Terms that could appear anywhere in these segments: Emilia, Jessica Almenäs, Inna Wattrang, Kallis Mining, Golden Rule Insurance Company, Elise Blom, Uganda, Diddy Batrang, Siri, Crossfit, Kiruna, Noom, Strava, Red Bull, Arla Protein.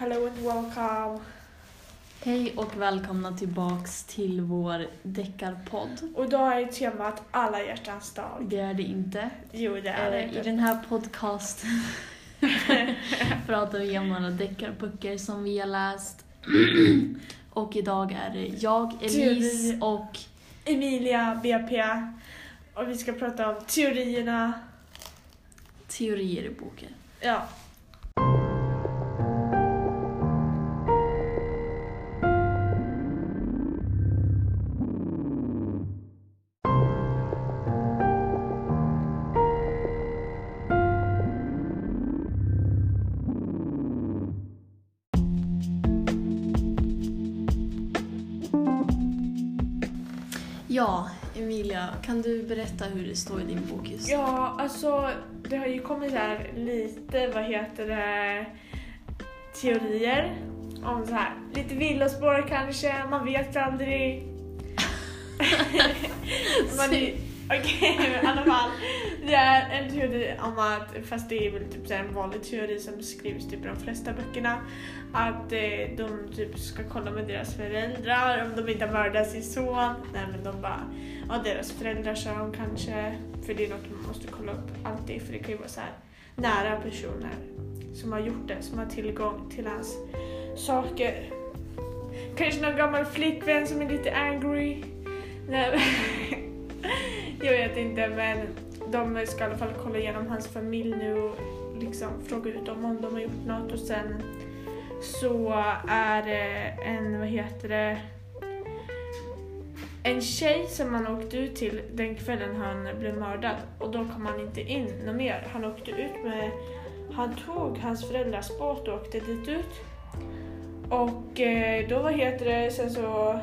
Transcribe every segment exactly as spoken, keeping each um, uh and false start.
Hello and welcome. Hej och välkomna tillbaks till vår Deckare podd. Och idag är temat alla hjärtans dag. Det är det inte. Jo, det är det. I den här podcasten pratar vi om några deckarböcker som vi har läst. Och idag är det jag, Elise och Emilia, B P. Och vi ska prata om teorierna. Teorier i boken. Ja. Ja, Emilia, kan du berätta hur det står i din bok just nu? Ja, alltså det har ju kommit där lite, vad heter det, teorier om så här, lite villospår kanske, man vet aldrig. Okej, okay, i alla fall, det är en teori om att, fast det är väl typ en vanlig teori som skrivs typ i de flesta böckerna, att eh, de typ ska kolla med deras föräldrar om de inte mördar sin son. Nej, men de bara, ja, deras föräldrar kör de kanske, för det är något man måste kolla upp alltid, för det kan ju vara så här nära personer som har gjort det, som har tillgång till hans saker. Kanske någon gammal flickvän som är lite angry. Nej, jag vet inte, men de ska i alla fall kolla igenom hans familj nu och liksom fråga ut dem om de har gjort något. Och sen så är det en, vad heter det, en tjej som han åkte ut till den kvällen han blev mördad, och då kom han inte in något mer. Han åkte ut med, han tog hans föräldrars båt och åkte dit ut. Och då, vad heter det, sen så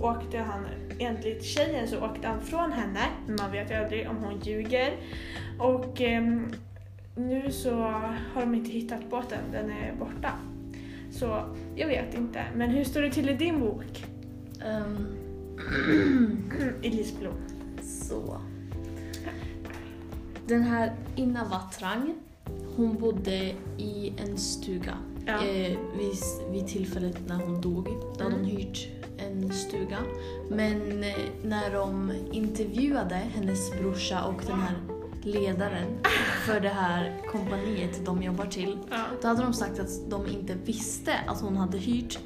åkte han, enligt tjejen så åkte han från henne, men man vet ju aldrig om hon ljuger. Och eh, nu så har de inte hittat båten, den är borta. Så jag vet inte, men hur står det till i din bok? Um. Elise Blom. Så. Den här Inna Wattrang, hon bodde i en stuga. Ja. Eh, vid, vid tillfället när hon dog, då hade hon hyrt en stuga. Men när de intervjuade hennes brorsa och den här ledaren för det här kompaniet de jobbar till, då hade de sagt att de inte visste att hon hade hyrt.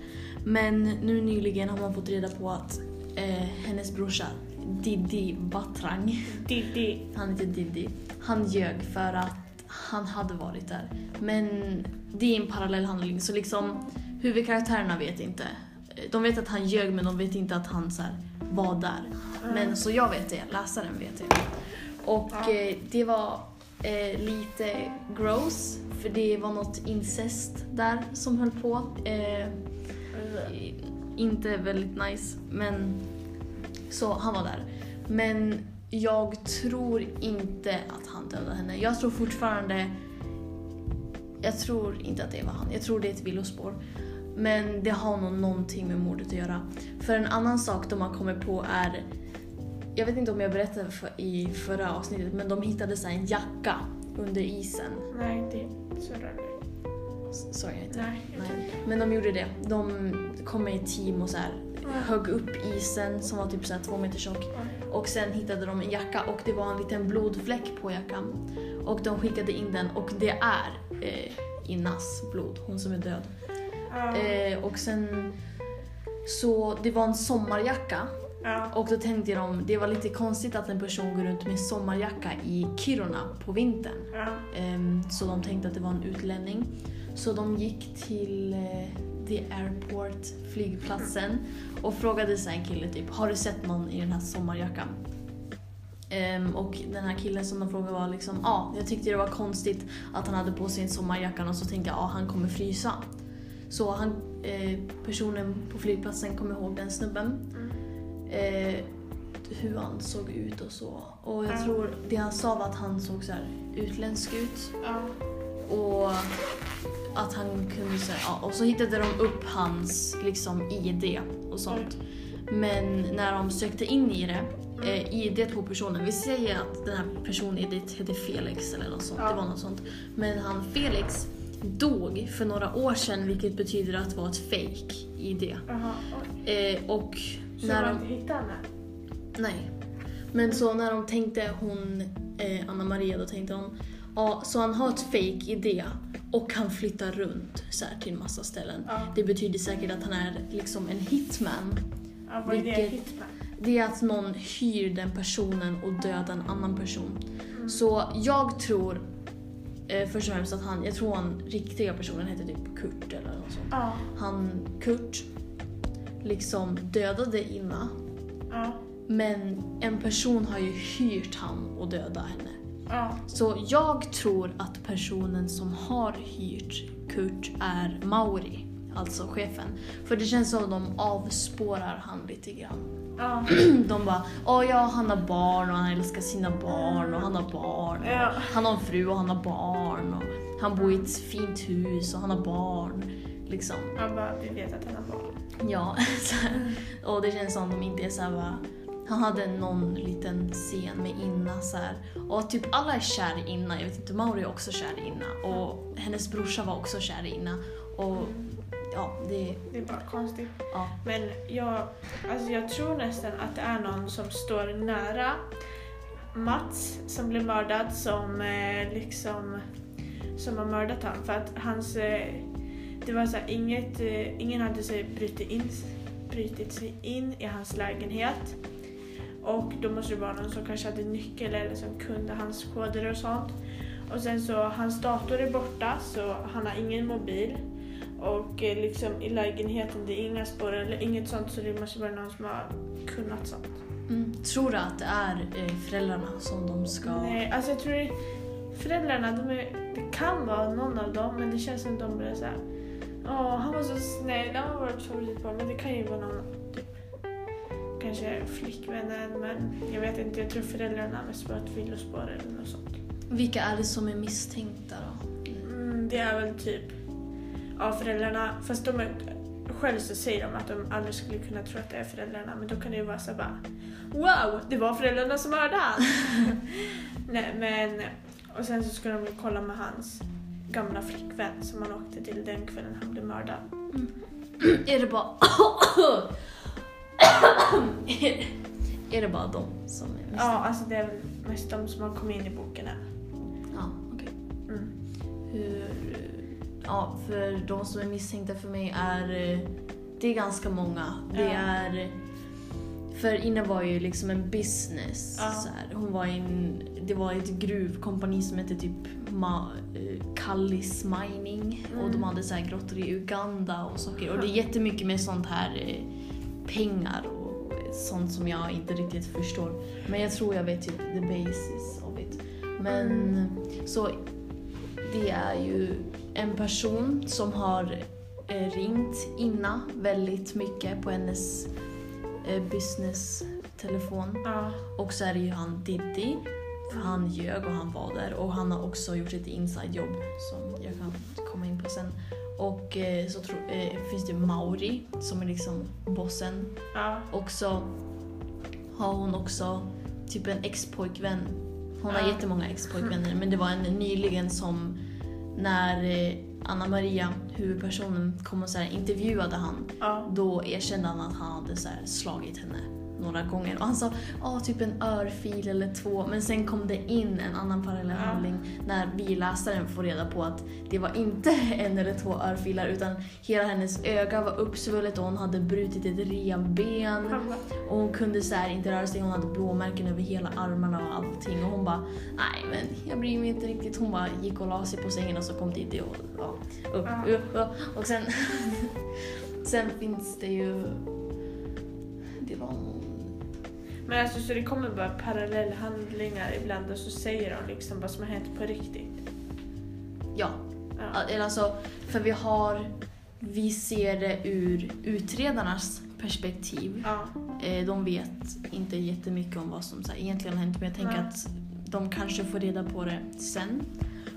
Men nu nyligen har man fått reda på att eh, hennes brorsa Diddy Batrang, Diddy. Han heter Diddy. Han ljög för att han hade varit där. Men det är en parallell handling, så liksom huvudkaraktärerna vet inte. De vet att han ljög, men de vet inte att han så här var där. Mm. Men så jag vet det, läsaren vet det. Och ja. eh, det var eh, lite gross, för det var något incest där som höll på. Eh, mm. Inte väldigt nice, men så han var där. Men jag tror inte att han dödade henne. Jag tror fortfarande, jag tror inte att det var han. Jag tror det är ett villospår. Men det har nog någonting med mordet att göra. För en annan sak de har kommit på är, jag vet inte om jag berättade för, i förra avsnittet, men de hittade så här en jacka under isen. Nej, det är inte så rörligt. Sorry, jag inte. Nej, jag Nej. Men de gjorde det. De kom med ett team och så här högg upp isen som var typ så här två meter tjock. Och sen hittade de en jacka, och det var en liten blodfläck på jackan. Och de skickade in den, och det är eh, Innas blod, hon som är död. Uh. Eh, och sen så det var en sommarjacka. uh. Och då tänkte de, det var lite konstigt att en person går runt med sommarjacka i Kiruna på vintern. uh. eh, Så de tänkte att det var en utlänning. Så de gick till eh, the airport, flygplatsen, och frågade sig en kille typ, har du sett någon i den här sommarjackan? Um, och den här killen som de frågade var liksom, ja, ah, jag tyckte det var konstigt att han hade på sig en sommarjackan, och så tänkte jag, ah, han kommer frysa. Så han, eh, personen på flygplatsen kom ihåg den snubben, mm. eh, hur han såg ut och så. Och jag mm. tror det han sa var att han såg så här utländsk ut. Mm. Och att han kunde säga, ja, och så hittade de upp hans liksom I D och sånt. Mm. Men när de sökte in i det, eh, I D på personen, vi säger att den här personen I D hette Felix eller något sånt. Mm. Det var något sånt. Men han Felix dog för några år sedan, vilket betyder att det var ett fake i det. Aha, okay. eh, och så när man de... hittade henne? Nej. Men så när de tänkte hon, eh, Anna Maria, då tänkte hon, ja, så han har ett fake idé och han flyttar runt så här till massa ställen. Ja. Det betyder säkert att han är liksom en hitman. Ja, vad är det, hitman? Det är att någon hyr den personen och dödar en annan person. Mm. Så jag tror eh, först och främst att han, jag tror han riktiga personen heter typ Kurt eller något sånt. Ja. Han, Kurt, liksom dödade Inna. Ja. Men en person har ju hyrt han och dödat henne. Ja. Så jag tror att personen som har hyrt Kurt är Mauri, alltså chefen. För det känns som att de avspårar han lite grann. Ja. De bara, åh ja, han har barn och han älskar sina barn och han har barn. Ja. Han har en fru och han har barn. Och han bor i ett fint hus och han har barn. Liksom. Han bara, vi vet att han har barn. Ja, och det känns som att de inte är så här bara... Han hade någon liten scen med Inna så här. Och typ alla är kär i Inna. Jag vet inte, Mauri är också kär i Inna. Och hennes brorsa var också kär i Inna. Och ja, det... Det är bara konstigt. Ja. Men jag, alltså jag tror nästan att det är någon som står nära Mats som blev mördad. Som eh, liksom... Som har mördat han. För att hans... Eh, det var så här, inget... Eh, ingen hade sig brutit in, brutit sig in i hans lägenhet. Och då måste det vara någon som kanske hade nyckel eller som kunde hans koder och sånt. Och sen så, hans dator är borta så han har ingen mobil. Och liksom i lägenheten, det är inga spår eller inget sånt, så det måste vara någon som har kunnat sånt. Mm. Tror du att det är föräldrarna som de ska... Nej, alltså jag tror det, föräldrarna, de är, det kan vara någon av dem, men det känns som att de blir så här... Åh, han var så snäll, han var vårt favoritbarn, men det kan ju vara någon... Kanske flickvännen, men jag vet inte, jag tror föräldrarna mest på att vill och spara eller något sånt. Vilka är det som är misstänkta då? Mm, det är väl typ, ja, föräldrarna, fast de är, själv så säger de att de aldrig skulle kunna tro att det är föräldrarna, men då kan det ju vara så bara, wow, det var föräldrarna som hörde han. Nej, men, och sen så ska de ju kolla med hans gamla flickvän som han åkte till den kvällen han blev mördad. Mm. Är det bara... Är det bara de som är mest? Ja, alltså det är väl mest de som har kommit in i boken här. Ja, okej. Okay. Mm. Hur... Ja, för de som är misstänkta för mig är... Det är ganska många. Det ja. är... För Inna var ju liksom en business. Ja. Så här. Hon var en... Det var ett gruvkompani som hette typ Ma... Kallis Mining. Mm. Och de hade så här grottor i Uganda och saker. Mm. Och det är jättemycket med sånt här... pengar och sånt som jag inte riktigt förstår. Men jag tror jag vet typ the basis of it. Men så det är ju en person som har eh, ringt Inna väldigt mycket på hennes eh, business-telefon. Ja. Och så är det ju han Diddy. För han ljög och han var där. Och han har också gjort ett inside-jobb som jag kan komma in på sen. Och eh, så tro, eh, finns det Mauri som är liksom bossen. Ja. Och så har hon också typ en ex-pojkvän. Hon ja. har jättemånga ex-pojkvänner. Men det var en nyligen som när eh, Anna Maria, huvudpersonen, kom och så här, intervjuade han. Ja. Då erkände han att han hade så här, slagit henne några gånger. Och han sa ah, typ en örfil eller två. Men sen kom det in en annan parallell handling ja. när vi läsaren får reda på att det var inte en eller två örfilar, utan hela hennes öga var uppsvullet och hon hade brutit ett revben. Och hon kunde så här inte röra sig. Hon hade blåmärken över hela armarna och allting. Och hon bara, nej men jag bryr mig inte riktigt. Hon bara gick och la sig på sängen och så kom dit och ja, upp, upp, upp. Och sen sen finns det ju det var Men alltså så det kommer bara parallellhandlingar ibland och så säger de liksom vad som har hänt på riktigt. Ja. ja. Alltså, för vi har, vi ser det ur utredarnas perspektiv. Ja. De vet inte jättemycket om vad som så här, egentligen har hänt, men jag tänker ja. att de kanske får reda på det sen.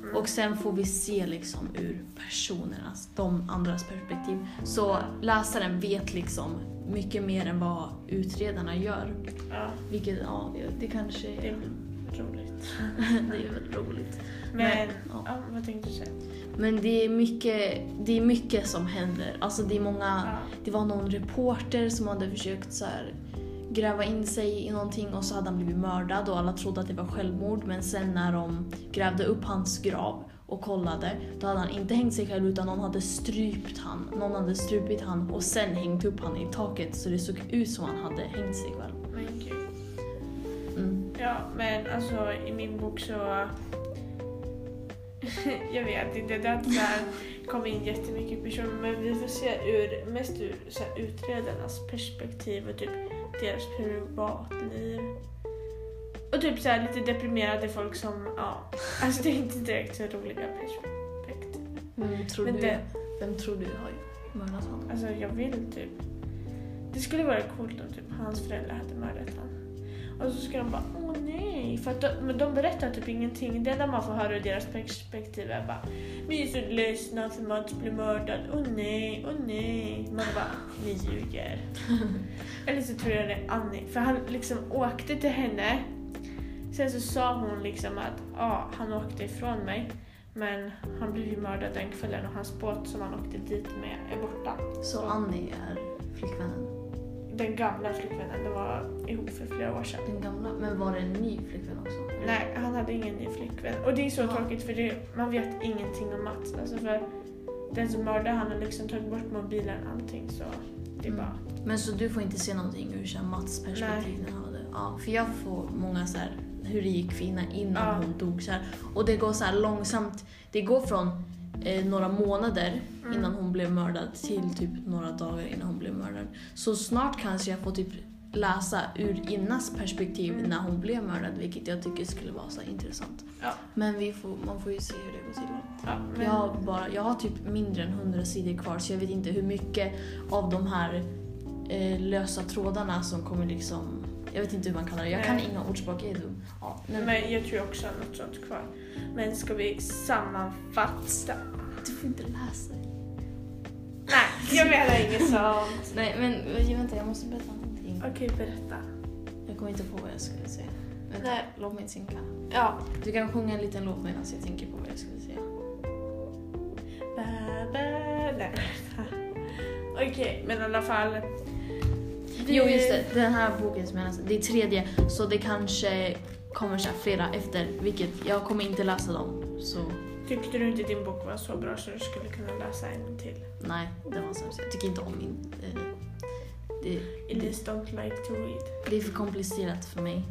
Mm. Och sen får vi se liksom ur personernas, de andras perspektiv. Så ja. läsaren vet liksom mycket mer än vad utredarna gör. Ja. Vilket, ja, det kanske är, det är roligt. Det är väldigt roligt. Men, men ja. Ja, vad tänkte du säga? Men det är mycket, det är mycket som händer. Alltså det är många, ja. Det var någon reporter som hade försökt så här gräva in sig i någonting och så hade han blivit mördad och alla trodde att det var självmord, men sen när de grävde upp hans grav och kollade, då hade han inte hängt sig själv utan någon hade strypt han. Någon hade strupit han och sen hängt upp han i taket så det såg ut som han hade hängt sig själv. Men gud. Mm. Ja, men alltså i min bok så jag vet inte, det där kommer in jättemycket personer, men vi får se ur mest ur så här, utredarnas perspektiv och typ deras privatliv. Och typ så här lite deprimerade folk som, ja, alltså det är inte direkt så roliga perspektiv. Mm, tror men du, det, vem tror du har mördat honom? Alltså jag vill typ, det skulle vara coolt om typ hans föräldrar hade mördat honom. Och så ska de bara, åh nej, för att de, men de berättar typ ingenting. Det enda man får höra ur deras perspektiv är bara, vi är så ledsna för Mats blir mördad, åh nej, åh nej. Man bara, ni ljuger. Eller så tror jag det är Annie, för han liksom åkte till henne. Sen så sa hon liksom att, ja, han åkte ifrån mig, men han blev ju mördad den kvällen och hans båt som han åkte dit med är borta. Så Annie är flickvännen? Den gamla flickvännen, det var ihop för flera år sedan. Den gamla, men var det en ny flickvän också? Nej, han hade ingen ny flickvän. Och det är så ja. tråkigt för det, man vet ingenting om Mats. Alltså för den som mördade, han har liksom tagit bort mobilen och allting. Så det är mm. bara... Men så du får inte se någonting ur såhär Mats perspektiv? Nej. Hade. Ja, för jag får många så här hur det gick för innan ja. hon dog så här. Och det går så här långsamt. Det går från Eh, några månader mm. innan hon blev mördad till typ några dagar innan hon blev mördad. Så snart kanske jag får typ läsa ur Innas perspektiv mm. när hon blev mördad, vilket jag tycker skulle vara så intressant. Ja. Men vi får, man får ju se hur det går till. Ja, men... jag, har bara, jag har typ mindre än hundra sidor kvar, så jag vet inte hur mycket av de här eh, lösa trådarna som kommer liksom... Jag vet inte hur man kallar det. Jag Nej. kan inga ordspråk. Är dum. Ja, men... men jag tror också att något sånt kvar. Men ska vi sammanfatta? Du får inte läsa. Nej, jag menar inget sånt. Nej, men vänta, jag måste berätta någonting. Okej, berätta. Jag kommer inte på vad jag skulle säga. Vänta, Nej. låt mig tänka. Ja. Du kan sjunga en liten låt medan jag tänker på vad jag skulle säga. Okej, okay, men i alla fall... Jo just det, den här boken som jag läser, det är tredje, så det kanske kommer så här flera efter, vilket jag kommer inte läsa dem. Så. Tyckte du inte din bok var så bra så du skulle kunna läsa en till? Nej, det var sämst. Jag tycker inte om min. Eh, det, Elise don't like to read. Det är för komplicerat för mig.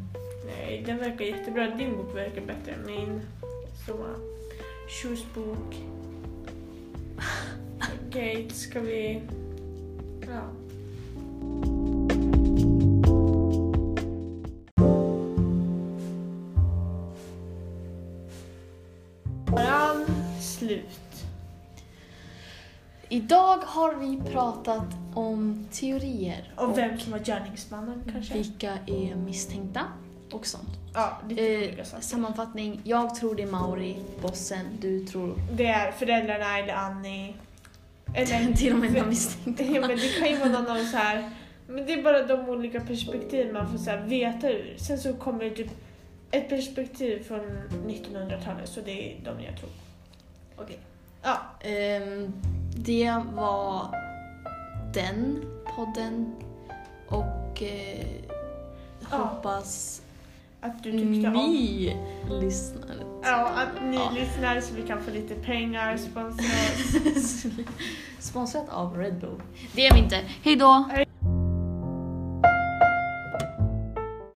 Nej, den verkar jättebra. Din bok verkar bättre än min. Så, tjus bok. Okej, okay, ska vi... Ja. Slut. Idag har vi pratat om teorier. Och vem som var gärningsmannen kanske. Vilka är misstänkta och sånt. Ja, det eh, sammanfattning. Jag tror det är Mauri, bossen. Du tror... Det är föräldrarna eller Annie. Eller till och med de misstänkta. Ja, men det kan ju vara någon så här... Men det är bara de olika perspektiv man får så här veta ur. Sen så kommer det typ ett perspektiv från nittonhundratalet. Så det är de jag tror. Okej. Ja, um, det var den podden och eh, ja. hoppas att du tyckte ni om. lyssnar. Ja, att ni ja. lyssnar så vi kan få lite pengar, sponsrat. Sponsrat av Red Bull. Det är vi inte. Hej då! Hej.